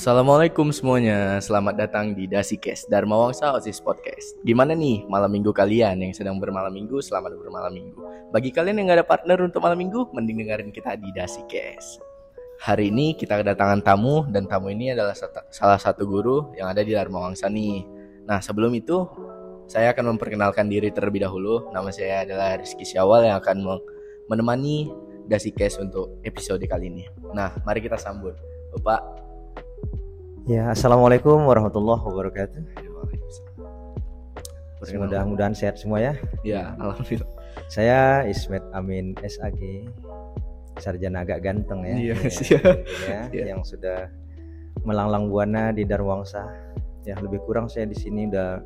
Assalamualaikum semuanya, selamat datang di DasiKes Dharmawangsa Osis Podcast. Gimana nih malam minggu kalian yang sedang bermalam minggu, selamat bermalam minggu. Bagi kalian yang gak ada partner untuk malam minggu, mending dengerin kita di DasiKes. Hari ini kita kedatangan tamu, dan tamu ini adalah salah satu guru yang ada di Dharmawangsa nih. Nah sebelum itu, saya akan memperkenalkan diri terlebih dahulu. Nama saya adalah Rizky Syawal yang akan menemani DasiKes untuk episode kali ini. Nah mari kita sambut Bapak. Ya, assalamualaikum warahmatullahi wabarakatuh. Mudah-mudahan sehat semua ya. Ya, alhamdulillah. Saya Ismet Amin S.Ag, sarjana agak ganteng ya. Iya, ya. Yang sudah melanglang buana di Dharmawangsa. Ya, lebih kurang saya di sini udah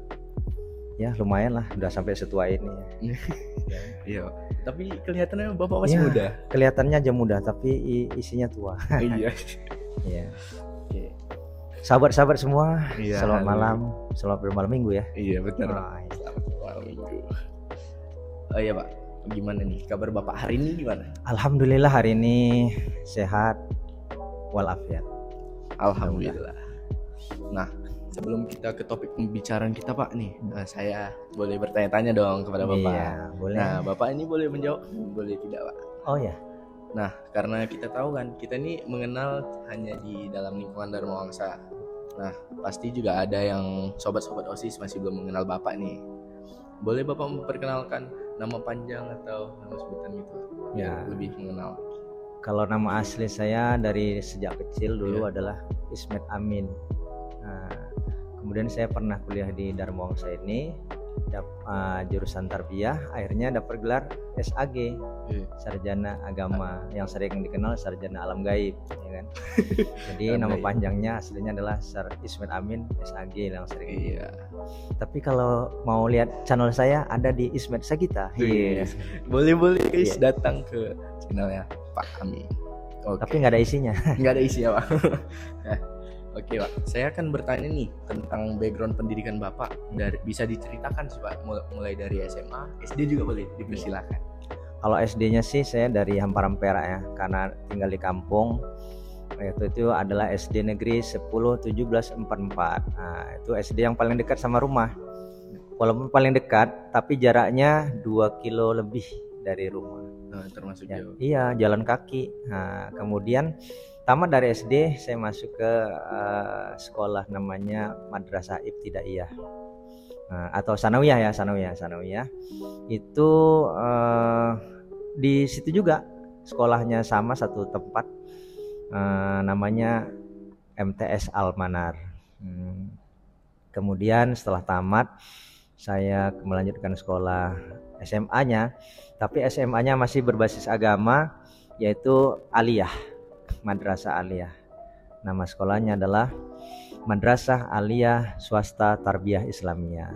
ya lumayan lah, udah sampai setua ini. Iya. Tapi kelihatannya Bapak masih muda. Kelihatannya aja muda, tapi isinya tua. Iya. Iya. Oke. Sahabat-sahabat semua, iya, selamat malam, selamat bermalam minggu ya. Iya benar. Selamat bermalam minggu. Oh iya Pak, gimana nih kabar Bapak hari ini gimana? Alhamdulillah hari ini sehat walafiat. Alhamdulillah. Nah sebelum kita ke topik pembicaraan kita Pak nih, nah, saya boleh bertanya-tanya dong kepada Bapak. Iya boleh. Nah Bapak ini boleh menjawab, boleh tidak Pak? Oh ya. Nah, karena kita tahu kan, kita ini mengenal hanya di dalam lingkungan Dharmawangsa. Nah, pasti juga ada yang sobat-sobat OSIS masih belum mengenal Bapak nih. Boleh Bapak memperkenalkan nama panjang atau nama sebutan gitu? Ya, lebih mengenal. Kalau nama asli saya dari sejak kecil dulu adalah Ismet Amin. Nah, kemudian saya pernah kuliah di Dharmawangsa ini. Jurusan Tarbiyah, akhirnya dapat gelar S.Ag, sarjana agama, yang sering dikenal sarjana alam gaib, ya kan? Jadi nama panjangnya aslinya adalah Ismet Amin S.Ag yang sering. Iya. Tapi kalau mau lihat channel saya ada di Ismet Sagita. Iya. Boleh-boleh guys datang ke channelnya Pak Amin. Okay. Tapi nggak ada isinya. Nggak ada isinya Pak. Oke Pak, saya akan bertanya nih tentang background pendidikan Bapak. Bisa diceritakan sih Pak, mulai dari SMA, SD juga boleh, dipersilakan. Kalau SD-nya sih saya dari Hamparan Perak ya, karena tinggal di kampung. Itu adalah SD Negeri 10-17-44. Nah, itu SD yang paling dekat sama rumah. Walaupun paling dekat, tapi jaraknya 2 kilo lebih dari rumah. Nah, termasuk jauh. Iya, jalan kaki. Nah, kemudian tamat dari SD saya masuk ke sekolah namanya Madrasah Ibtidaiyah atau Sanawiyah ya, Sanawiyah. Itu di situ juga sekolahnya sama satu tempat, namanya MTs Al-Manar. Kemudian setelah tamat saya melanjutkan sekolah SMA-nya, tapi SMA-nya masih berbasis agama, yaitu Aliyah. Madrasah Aliyah. Nama sekolahnya adalah Madrasah Aliyah Swasta Tarbiyah Islamiyah.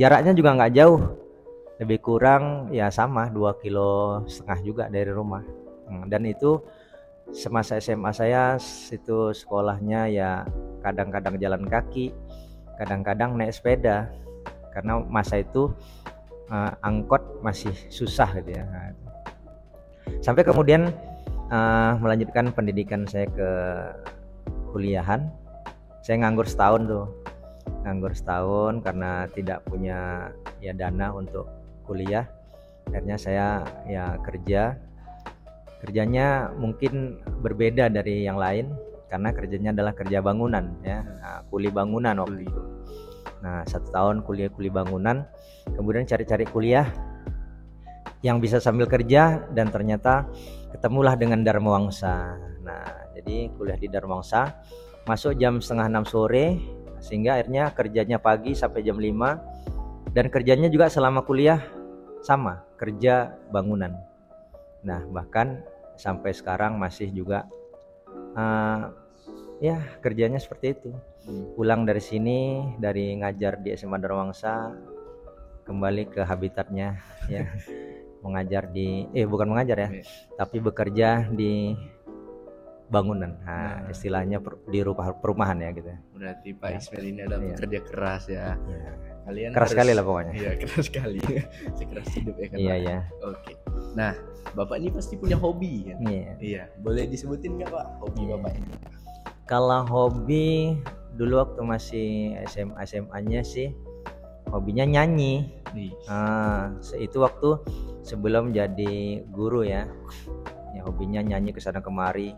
Jaraknya juga nggak jauh, lebih kurang ya sama 2,5 kilo juga dari rumah. Dan itu semasa SMA saya situ sekolahnya ya kadang-kadang jalan kaki, kadang-kadang naik sepeda, karena masa itu angkot masih susah gitu ya. Sampai kemudian melanjutkan pendidikan saya ke kuliahan. Saya nganggur setahun karena tidak punya ya dana untuk kuliah. Akhirnya saya ya kerjanya mungkin berbeda dari yang lain, karena kerjanya adalah kerja bangunan ya, kuli bangunan waktu itu. Nah 1 tahun kuli bangunan, kemudian cari-cari kuliah yang bisa sambil kerja, dan ternyata ketemulah dengan Dharmawangsa. Nah jadi kuliah di Dharmawangsa masuk jam 5:30 sore, sehingga akhirnya kerjanya pagi sampai jam 5, dan kerjanya juga selama kuliah sama, kerja bangunan. Nah bahkan sampai sekarang masih juga ya kerjanya seperti itu. Pulang dari sini, dari ngajar di SMA Dharmawangsa, kembali ke habitatnya ya. Tapi bekerja di bangunan. Nah, istilahnya di perumahan ya gitu. Berarti Pak Ismail ini ada bekerja keras ya. Kalian keras sekali lah pokoknya. Iya, keras sekali. Sekeras hidup ya kan. Iya, iya. Oke. Nah, Bapak ini pasti punya hobi kan? Iya. Boleh disebutin enggak Pak hobi Bapak ini? Kalau hobi dulu waktu masih SMA-nya sih hobinya nyanyi. Itu waktu sebelum jadi guru ya. Ya hobinya nyanyi ke sana kemari.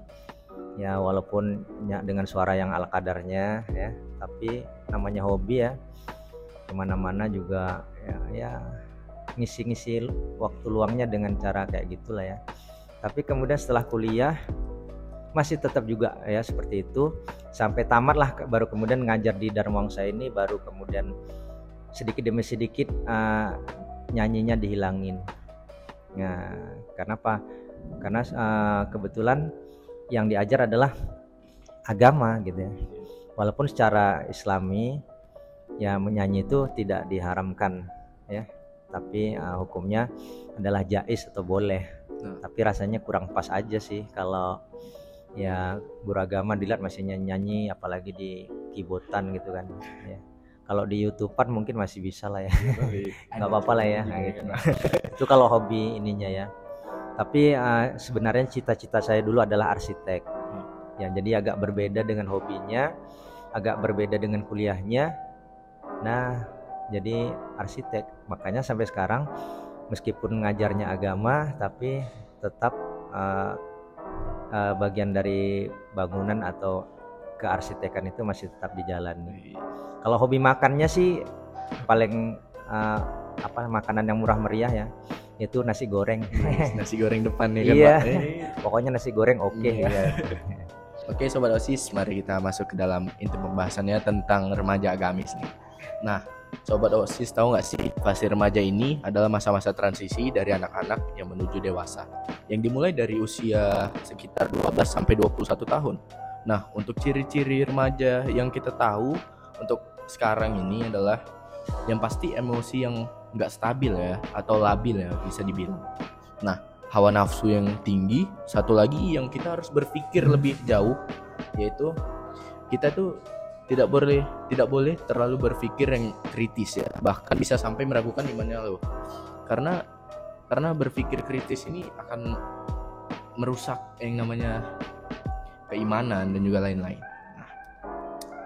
Ya walaupun dengan suara yang ala kadarnya ya, tapi namanya hobi ya. Kemana-mana juga ya ngisi-ngisi waktu luangnya dengan cara kayak gitulah ya. Tapi kemudian setelah kuliah masih tetap juga ya seperti itu sampai tamat lah, baru kemudian ngajar di Dharmawangsa ini, baru kemudian sedikit demi sedikit nyanyinya dihilangin. Nah, karena apa? Karena kebetulan yang diajar adalah agama gitu ya. Walaupun secara Islami ya menyanyi itu tidak diharamkan ya, tapi hukumnya adalah jais atau boleh. Tapi rasanya kurang pas aja sih kalau ya guru agama dilihat masih nyanyi, apalagi di keyboardan gitu kan ya. Kalau di YouTubean mungkin masih bisa lah ya, nggak apa-apa lah ya, nah, gitu. Itu kalau hobi ininya ya. Tapi sebenarnya cita-cita saya dulu adalah arsitek ya, jadi agak berbeda dengan hobinya, agak berbeda dengan kuliahnya. Nah jadi arsitek, makanya sampai sekarang meskipun ngajarnya agama tapi tetap bagian dari bangunan atau kearsitekturan itu masih tetap dijalani. Kalau hobi makannya sih paling makanan yang murah meriah ya, itu nasi goreng. Nasi goreng depan nih kan. Iya. Pokoknya nasi goreng oke. Ya. Oke, Sobat OSIS, mari kita masuk ke dalam inti pembahasannya tentang remaja agamis nih. Nah, Sobat OSIS tahu nggak sih, fase remaja ini adalah masa-masa transisi dari anak-anak yang menuju dewasa, yang dimulai dari usia sekitar 12-21 tahun. Nah, untuk ciri-ciri remaja yang kita tahu untuk sekarang ini adalah yang pasti emosi yang nggak stabil ya, atau labil ya bisa dibilang. Nah, hawa nafsu yang tinggi, satu lagi yang kita harus berpikir lebih jauh, yaitu kita tuh tidak boleh terlalu berpikir yang kritis ya, bahkan bisa sampai meragukan imannya lo, karena berpikir kritis ini akan merusak yang namanya keimanan dan juga lain-lain. Nah,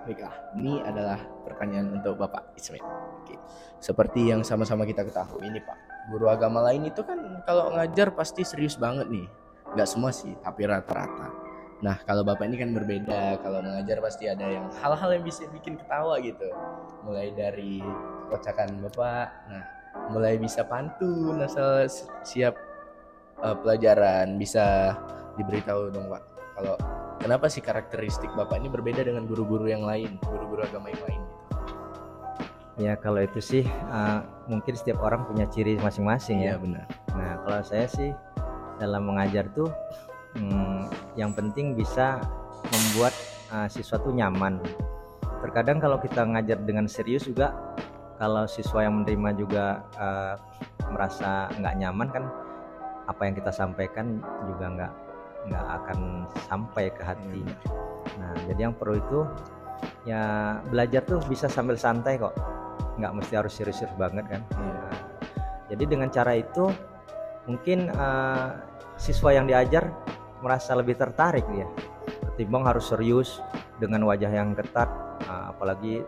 baiklah, ini adalah pertanyaan untuk Bapak Ismet. Oke. Seperti yang sama-sama kita ketahui ini Pak, guru agama lain itu kan kalau ngajar pasti serius banget nih, nggak semua sih, tapi rata-rata. Nah, kalau Bapak ini kan berbeda, kalau mengajar pasti ada yang hal-hal yang bisa bikin ketawa gitu. Mulai dari kocakan Bapak, nah mulai bisa pantun, asal siap pelajaran, bisa diberitahu dong Pak. Kalau kenapa sih karakteristik Bapak ini berbeda dengan guru-guru yang lain, guru-guru agama yang lain? Ya kalau itu sih mungkin setiap orang punya ciri masing-masing ya. Iya benar. Nah kalau saya sih dalam mengajar tuh yang penting bisa membuat siswa tuh nyaman. Terkadang kalau kita ngajar dengan serius juga, kalau siswa yang menerima juga merasa nggak nyaman kan, apa yang kita sampaikan juga nggak akan sampai ke hati. Nah jadi yang perlu itu ya belajar tuh bisa sambil santai kok, nggak mesti harus serius-serius banget kan. Nah, jadi dengan cara itu mungkin siswa yang diajar merasa lebih tertarik dia ketimbang harus serius dengan wajah yang ketat, apalagi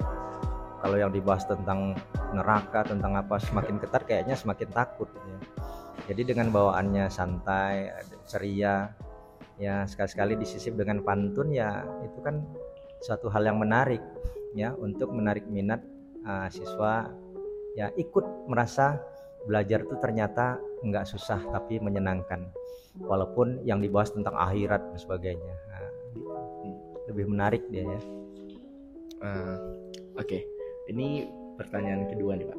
kalau yang dibahas tentang neraka, tentang apa, semakin ketat kayaknya semakin takut gitu ya. Jadi dengan bawaannya santai, ceria ya, sekali-sekali disisip dengan pantun ya, itu kan suatu hal yang menarik ya untuk menarik minat siswa ya, ikut merasa belajar itu ternyata nggak susah tapi menyenangkan, walaupun yang dibahas tentang akhirat dan sebagainya. Nah, lebih menarik dia ya. Oke. Ini pertanyaan kedua nih Pak.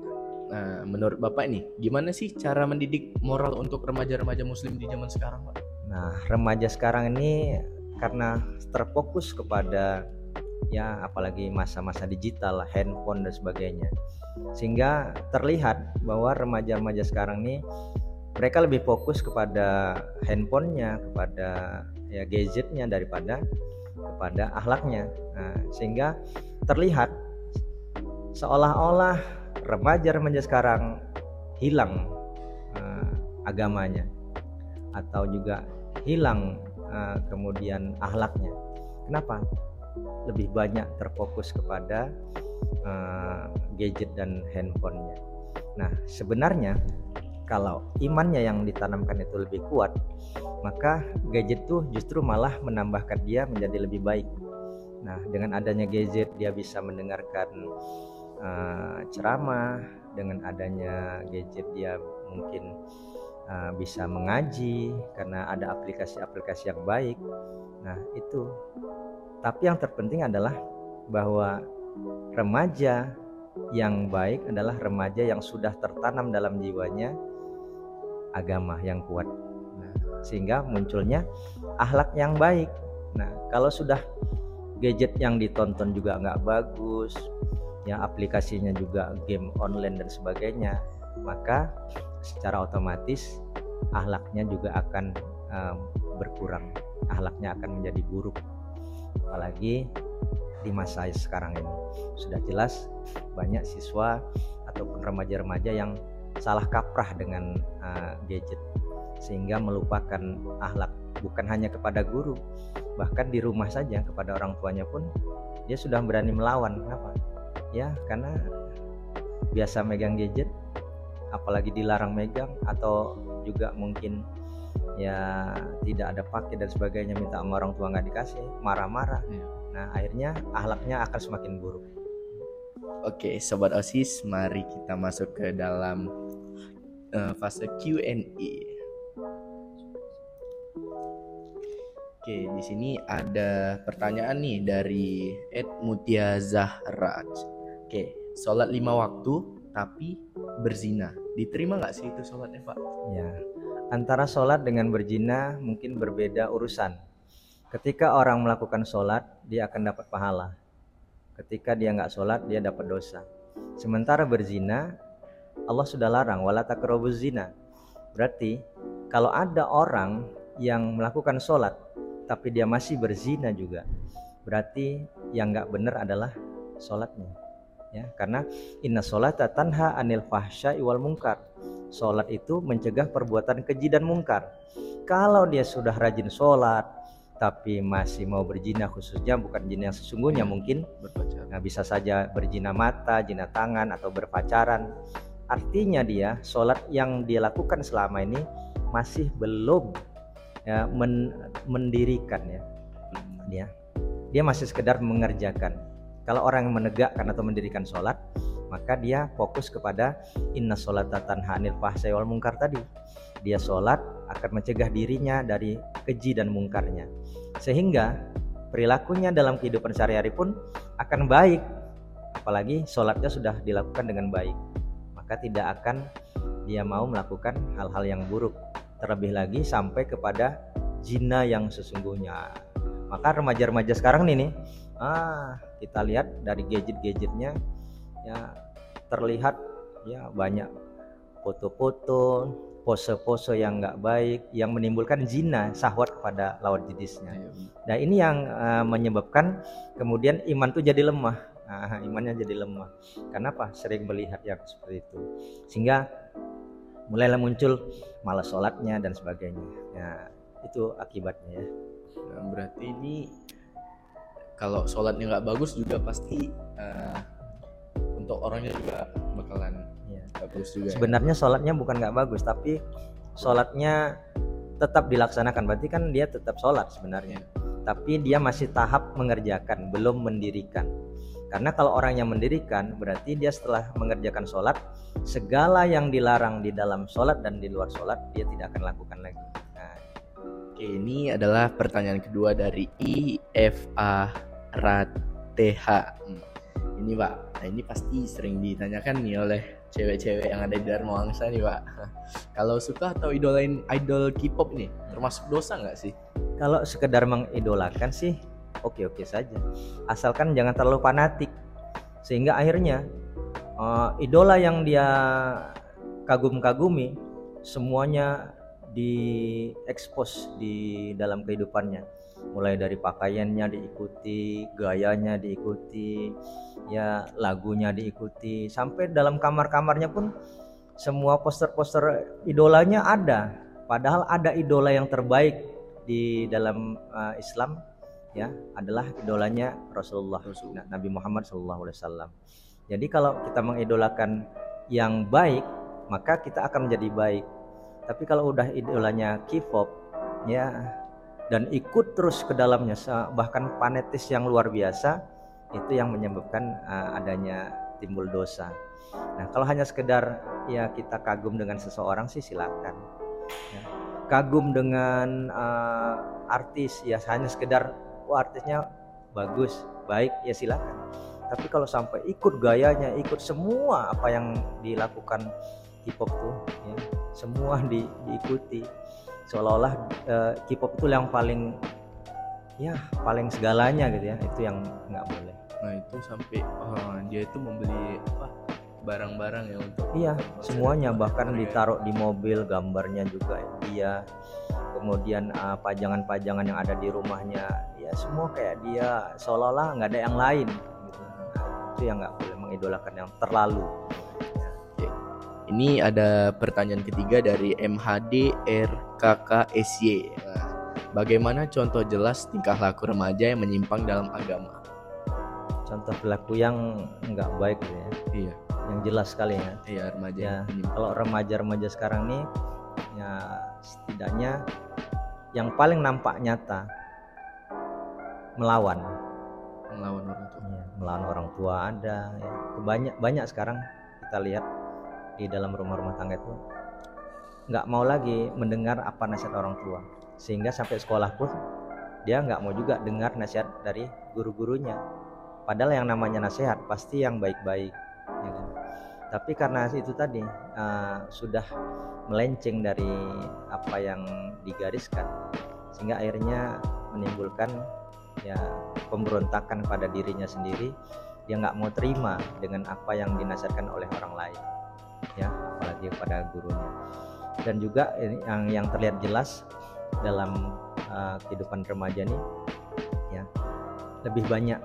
Nah, menurut Bapak nih, gimana sih cara mendidik moral untuk remaja-remaja muslim di zaman sekarang Pak? Nah, remaja sekarang ini karena terfokus kepada ya apalagi masa-masa digital, handphone dan sebagainya, sehingga terlihat bahwa remaja-remaja sekarang ini mereka lebih fokus kepada handphonenya, kepada ya gadgetnya daripada kepada akhlaknya. Nah, sehingga terlihat seolah-olah remaja-remaja sekarang hilang agamanya, atau juga hilang kemudian akhlaknya. Kenapa? lebih banyak terfokus kepada gadget dan handphonenya. Nah, sebenarnya kalau imannya yang ditanamkan itu lebih kuat, maka gadget tuh justru malah menambahkan dia menjadi lebih baik. Nah, dengan adanya gadget dia bisa mendengarkan ceramah, dengan adanya gadget dia mungkin bisa mengaji karena ada aplikasi-aplikasi yang baik. Nah, itu. Tapi yang terpenting adalah bahwa remaja yang baik adalah remaja yang sudah tertanam dalam jiwanya agama yang kuat. Nah, sehingga munculnya akhlak yang baik. Nah, kalau sudah gadget yang ditonton juga nggak bagus, ya aplikasinya juga game online dan sebagainya, maka secara otomatis akhlaknya juga akan berkurang, akhlaknya akan menjadi buruk. Apalagi di masa sekarang ini sudah jelas banyak siswa ataupun remaja-remaja yang salah kaprah dengan gadget, sehingga melupakan akhlak, bukan hanya kepada guru, bahkan di rumah saja kepada orang tuanya pun dia sudah berani melawan. Kenapa? Ya karena biasa megang gadget, apalagi dilarang megang, atau juga mungkin ya tidak ada pakai dan sebagainya, minta sama orang tua nggak dikasih, marah-marah. Nah, akhirnya akhlaknya akan semakin buruk. Oke, Sobat OSIS, mari kita masuk ke dalam fase Q&A. Oke, di sini ada pertanyaan nih dari Ed Mutia Zahraj. Oke, sholat 5 waktu tapi berzina, diterima nggak sih itu sholatnya, Pak? Ya, antara sholat dengan berzina mungkin berbeda urusan. Ketika orang melakukan sholat, dia akan dapat pahala. Ketika dia nggak sholat, dia dapat dosa. Sementara berzina, Allah sudah larang, wala taqrabuz zina. Berarti, kalau ada orang yang melakukan sholat, tapi dia masih berzina juga, berarti yang nggak benar adalah sholatnya. Ya, karena inna sholata tanha anil fahsya'i wal munkar. Sholat itu mencegah perbuatan keji dan mungkar. Kalau dia sudah rajin sholat, tapi masih mau berzina, khususnya bukan zina yang sesungguhnya, mungkin nah, bisa saja berzina mata, zina tangan, atau berpacaran. Artinya dia, sholat yang dia lakukan selama ini masih belum ya, mendirikan ya. Dia masih sekedar mengerjakan. Kalau orang yang menegakkan atau mendirikan sholat, maka dia fokus kepada inna sholata tanha anil fahsya'i wal munkar tadi. Dia sholat akan mencegah dirinya dari keji dan mungkarnya, sehingga perilakunya dalam kehidupan sehari-hari pun akan baik. Apalagi sholatnya sudah dilakukan dengan baik, maka tidak akan dia mau melakukan hal-hal yang buruk, terlebih lagi sampai kepada zina yang sesungguhnya. Maka remaja-remaja sekarang nih kita lihat dari gadget-gadgetnya ya, terlihat ya banyak foto-foto, pose-pose yang nggak baik, yang menimbulkan zina, syahwat kepada lawan jenisnya. Nah, ini yang menyebabkan kemudian iman tuh jadi lemah. Nah, imannya jadi lemah. Kenapa? Sering melihat yang seperti itu, sehingga mulailah muncul malas sholatnya dan sebagainya. Nah, itu akibatnya ya. Nah, berarti ini kalau sholatnya nggak bagus juga pasti untuk orangnya juga bakalan bagus juga. Sebenarnya sholatnya bukan nggak bagus, tapi sholatnya tetap dilaksanakan. Berarti kan dia tetap sholat sebenarnya, tapi dia masih tahap mengerjakan, belum mendirikan. Karena kalau orang yang mendirikan, berarti dia setelah mengerjakan sholat, segala yang dilarang di dalam sholat dan di luar sholat dia tidak akan lakukan lagi. Nah, ini adalah pertanyaan kedua dari IFA Ratha. Ini, Pak, nah ini pasti sering ditanyakan nih oleh cewek-cewek yang ada di Dharmawangsa nih, Pak. Kalau suka atau idolain idol K-pop nih, termasuk dosa nggak sih? Kalau sekedar mengidolakan sih oke-oke saja, asalkan jangan terlalu fanatik, sehingga akhirnya idola yang dia kagum-kagumi semuanya diekspos di dalam kehidupannya, mulai dari pakaiannya diikuti, gayanya diikuti, ya lagunya diikuti, sampai dalam kamar-kamarnya pun semua poster-poster idolanya ada. Padahal ada idola yang terbaik di dalam Islam ya adalah idolanya Rasulullah, Nabi Muhammad SAW. Jadi kalau kita mengidolakan yang baik, maka kita akan menjadi baik. Tapi kalau udah idolanya K-pop ya, dan ikut terus ke dalamnya, bahkan fanatis yang luar biasa, itu yang menyebabkan adanya timbul dosa. Nah, kalau hanya sekedar ya kita kagum dengan seseorang sih silakan. Ya. Kagum dengan artis ya hanya sekedar wah artisnya bagus, baik ya silakan. Tapi kalau sampai ikut gayanya, ikut semua apa yang dilakukan K-pop tuh, ya, semua diikuti. Seolah-olah K-pop itu yang paling ya paling segalanya gitu ya, itu yang nggak boleh. Nah itu sampai dia itu membeli apa barang-barang ya untuk semuanya, bahkan ditaruh di mobil, gambarnya juga dia, kemudian pajangan-pajangan yang ada di rumahnya ya semua kayak dia, seolah-olah nggak ada yang lain gitu. Nah, itu yang nggak boleh, mengidolakan yang terlalu. Okay. Ini ada pertanyaan ketiga dari MHD RKKSY. Nah, bagaimana contoh jelas tingkah laku remaja yang menyimpang dalam agama? Contoh perilaku yang nggak baik ya. Iya. Yang jelas sekali ya. Iya, remaja. Ya, kalau remaja-remaja sekarang nih ya setidaknya yang paling nampak nyata melawan. Melawan orang tua. Ya, melawan orang tua ada ya. Banyak sekarang kita lihat di dalam rumah-rumah tangga itu nggak mau lagi mendengar apa nasihat orang tua. Sehingga sampai sekolah pun dia nggak mau juga dengar nasihat dari guru-gurunya. Padahal yang namanya nasihat pasti yang baik-baik, ya kan? Tapi karena itu tadi sudah melenceng dari apa yang digariskan, sehingga akhirnya menimbulkan ya pemberontakan pada dirinya sendiri. Dia nggak mau terima dengan apa yang dinasihatkan oleh orang lain, ya apalagi kepada gurunya. Dan juga yang terlihat jelas dalam kehidupan remaja nih ya lebih banyak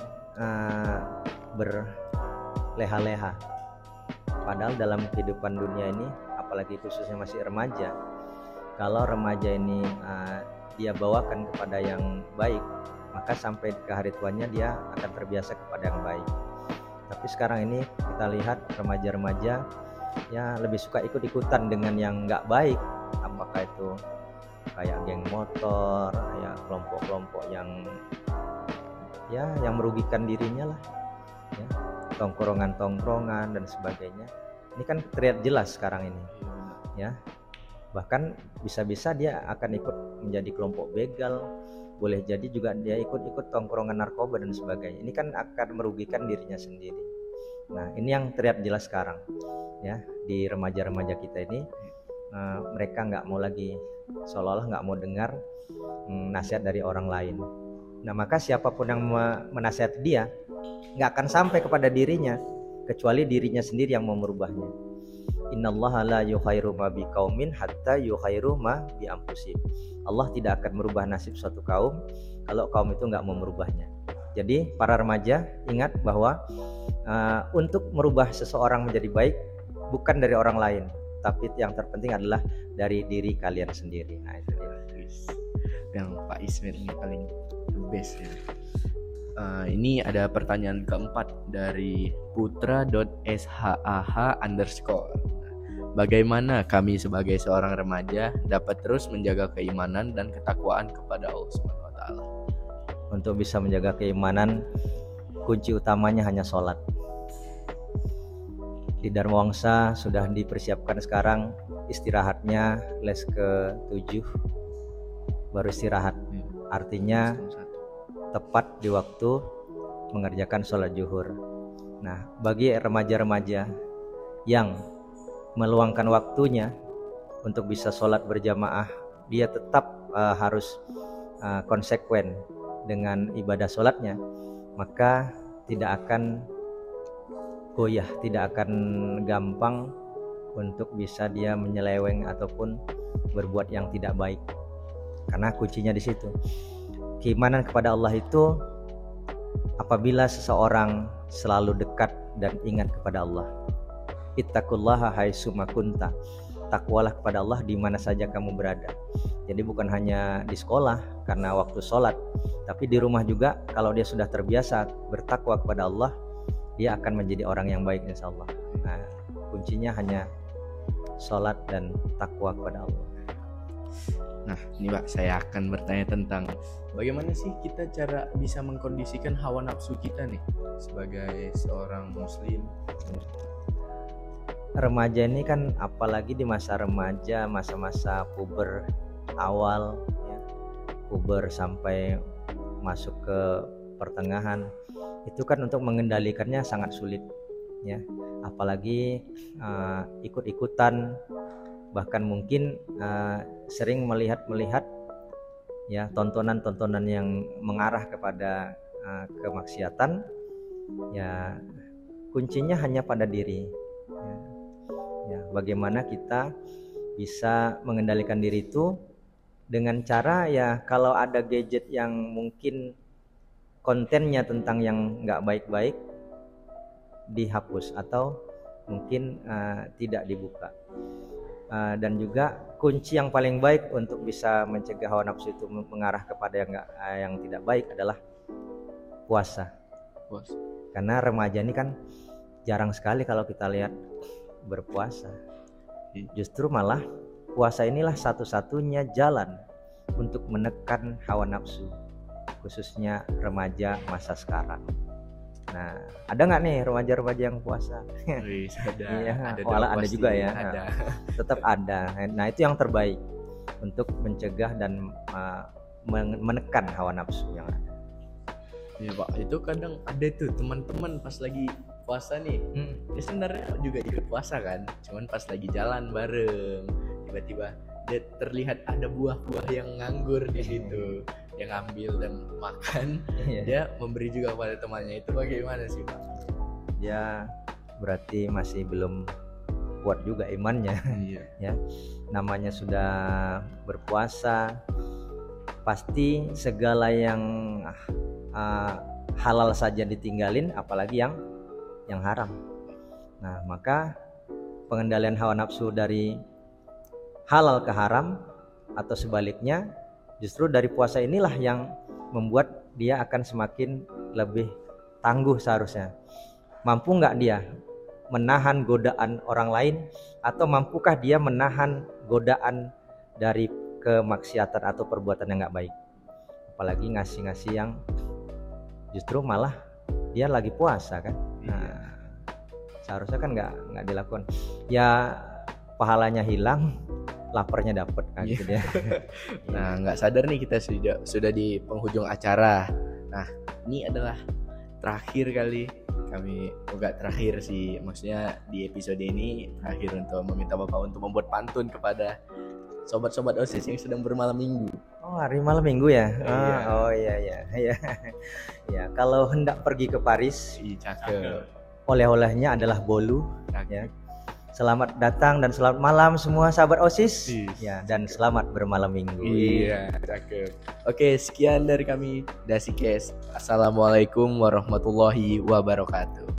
berleha-leha, padahal dalam kehidupan dunia ini apalagi khususnya masih remaja, kalau remaja ini dia bawakan kepada yang baik, maka sampai ke hari tuanya dia akan terbiasa kepada yang baik. Tapi sekarang ini kita lihat remaja-remaja ya lebih suka ikut-ikutan dengan yang nggak baik, apakah itu kayak geng motor, ya kelompok-kelompok yang merugikan dirinya lah, ya, tongkrongan-tongkrongan dan sebagainya. Ini kan terlihat jelas sekarang ini, ya. Bahkan bisa-bisa dia akan ikut menjadi kelompok begal, boleh jadi juga dia ikut-ikut tongkrongan narkoba dan sebagainya. Ini kan akan merugikan dirinya sendiri. Nah, ini yang terlihat jelas sekarang, ya, di remaja-remaja kita ini. Mereka nggak mau lagi, seolah-olah nggak mau dengar nasihat dari orang lain. Nah maka siapapun yang menasihati dia nggak akan sampai kepada dirinya, kecuali dirinya sendiri yang mau merubahnya. Innallaha la yukhairu ma biqaumin hatta yukhairu ma bi anfusihim. Allah tidak akan merubah nasib suatu kaum kalau kaum itu nggak mau merubahnya. Jadi para remaja ingat bahwa untuk merubah seseorang menjadi baik bukan dari orang lain, tapi yang terpenting adalah dari diri kalian sendiri. Nah, itu yang Pak Ismet ini paling the best ya. Ini ada pertanyaan keempat dari putra.shah_. Bagaimana kami sebagai seorang remaja dapat terus menjaga keimanan dan ketakwaan kepada Allah SWT? Untuk bisa menjaga keimanan, kunci utamanya hanya sholat. Di Dharmawangsa sudah dipersiapkan sekarang istirahatnya les ke-7 baru istirahat, artinya tepat di waktu mengerjakan sholat zuhur. Nah bagi remaja-remaja yang meluangkan waktunya untuk bisa sholat berjamaah, dia tetap harus konsekuen dengan ibadah sholatnya, maka tidak akan goyah, tidak akan gampang untuk bisa dia menyeleweng ataupun berbuat yang tidak baik, karena kuncinya di situ. Keimanan kepada Allah itu apabila seseorang selalu dekat dan ingat kepada Allah. Ittaqullaha haitsuma kunta. bertakwalah kepada Allah di mana saja kamu berada. Jadi bukan hanya di sekolah karena waktu sholat, tapi di rumah juga kalau dia sudah terbiasa bertakwa kepada Allah, dia akan menjadi orang yang baik insya Allah. Nah, kuncinya hanya sholat dan takwa kepada Allah. Nah, ini Pak, saya akan bertanya tentang bagaimana sih kita cara bisa mengkondisikan hawa nafsu kita nih sebagai seorang muslim. Remaja ini kan apalagi di masa remaja, masa-masa puber awal ya, puber sampai masuk ke pertengahan, itu kan untuk mengendalikannya sangat sulit ya, apalagi ikut-ikutan, bahkan mungkin sering melihat ya tontonan-tontonan yang mengarah kepada kemaksiatan. Ya kuncinya hanya pada diri ya, bagaimana kita bisa mengendalikan diri itu dengan cara ya kalau ada gadget yang mungkin kontennya tentang yang nggak baik-baik dihapus atau mungkin tidak dibuka. Dan juga kunci yang paling baik untuk bisa mencegah hawa nafsu itu mengarah kepada yang tidak baik adalah puasa. Karena remaja ini kan jarang sekali kalau kita lihat berpuasa. Justru malah puasa inilah satu-satunya jalan untuk menekan hawa nafsu, khususnya remaja masa sekarang. Nah, ada nggak nih remaja-remaja yang puasa? Wis, ada. Ya, ada juga ya. Ada. Tetap ada. Nah, itu yang terbaik untuk mencegah dan menekan hawa nafsu yang ada. Ya Pak, itu kadang ada tuh teman-teman pas lagi puasa nih. Dia sebenarnya juga ikut puasa kan, cuman pas lagi jalan bareng, tiba-tiba dia terlihat ada buah-buah yang nganggur di situ. Dia ngambil dan makan, dia memberi juga kepada temannya. Itu bagaimana sih Pak? Dia berarti masih belum kuat juga imannya. Ya, namanya sudah berpuasa, pasti segala yang halal saja ditinggalin, apalagi yang haram. Nah, maka pengendalian hawa nafsu dari halal ke haram atau sebaliknya, justru dari puasa inilah yang membuat dia akan semakin lebih tangguh seharusnya. Mampu nggak dia menahan godaan orang lain, atau mampukah dia menahan godaan dari kemaksiatan atau perbuatan yang nggak baik? Apalagi ngasih-ngasih yang justru malah dia lagi puasa kan? Nah, seharusnya kan nggak dilakukan. Ya pahalanya hilang, laparnya dapat kan gitu ya. Nah, nggak sadar nih kita sudah di penghujung acara. Nah, ini adalah terakhir kali kami, enggak terakhir sih, maksudnya di episode ini terakhir untuk meminta Bapak untuk membuat pantun kepada sobat-sobat OSIS yang sedang bermalam minggu. Oh, hari malam minggu ya? Oh iya. Ya, kalau hendak pergi ke Paris, oleh-olehnya adalah bolu. Ya. Selamat datang dan selamat malam semua sahabat OSIS. Ya, dan selamat bermalam minggu. Iya, cakep. Oke, sekian dari kami DasiKes. Assalamualaikum warahmatullahi wabarakatuh.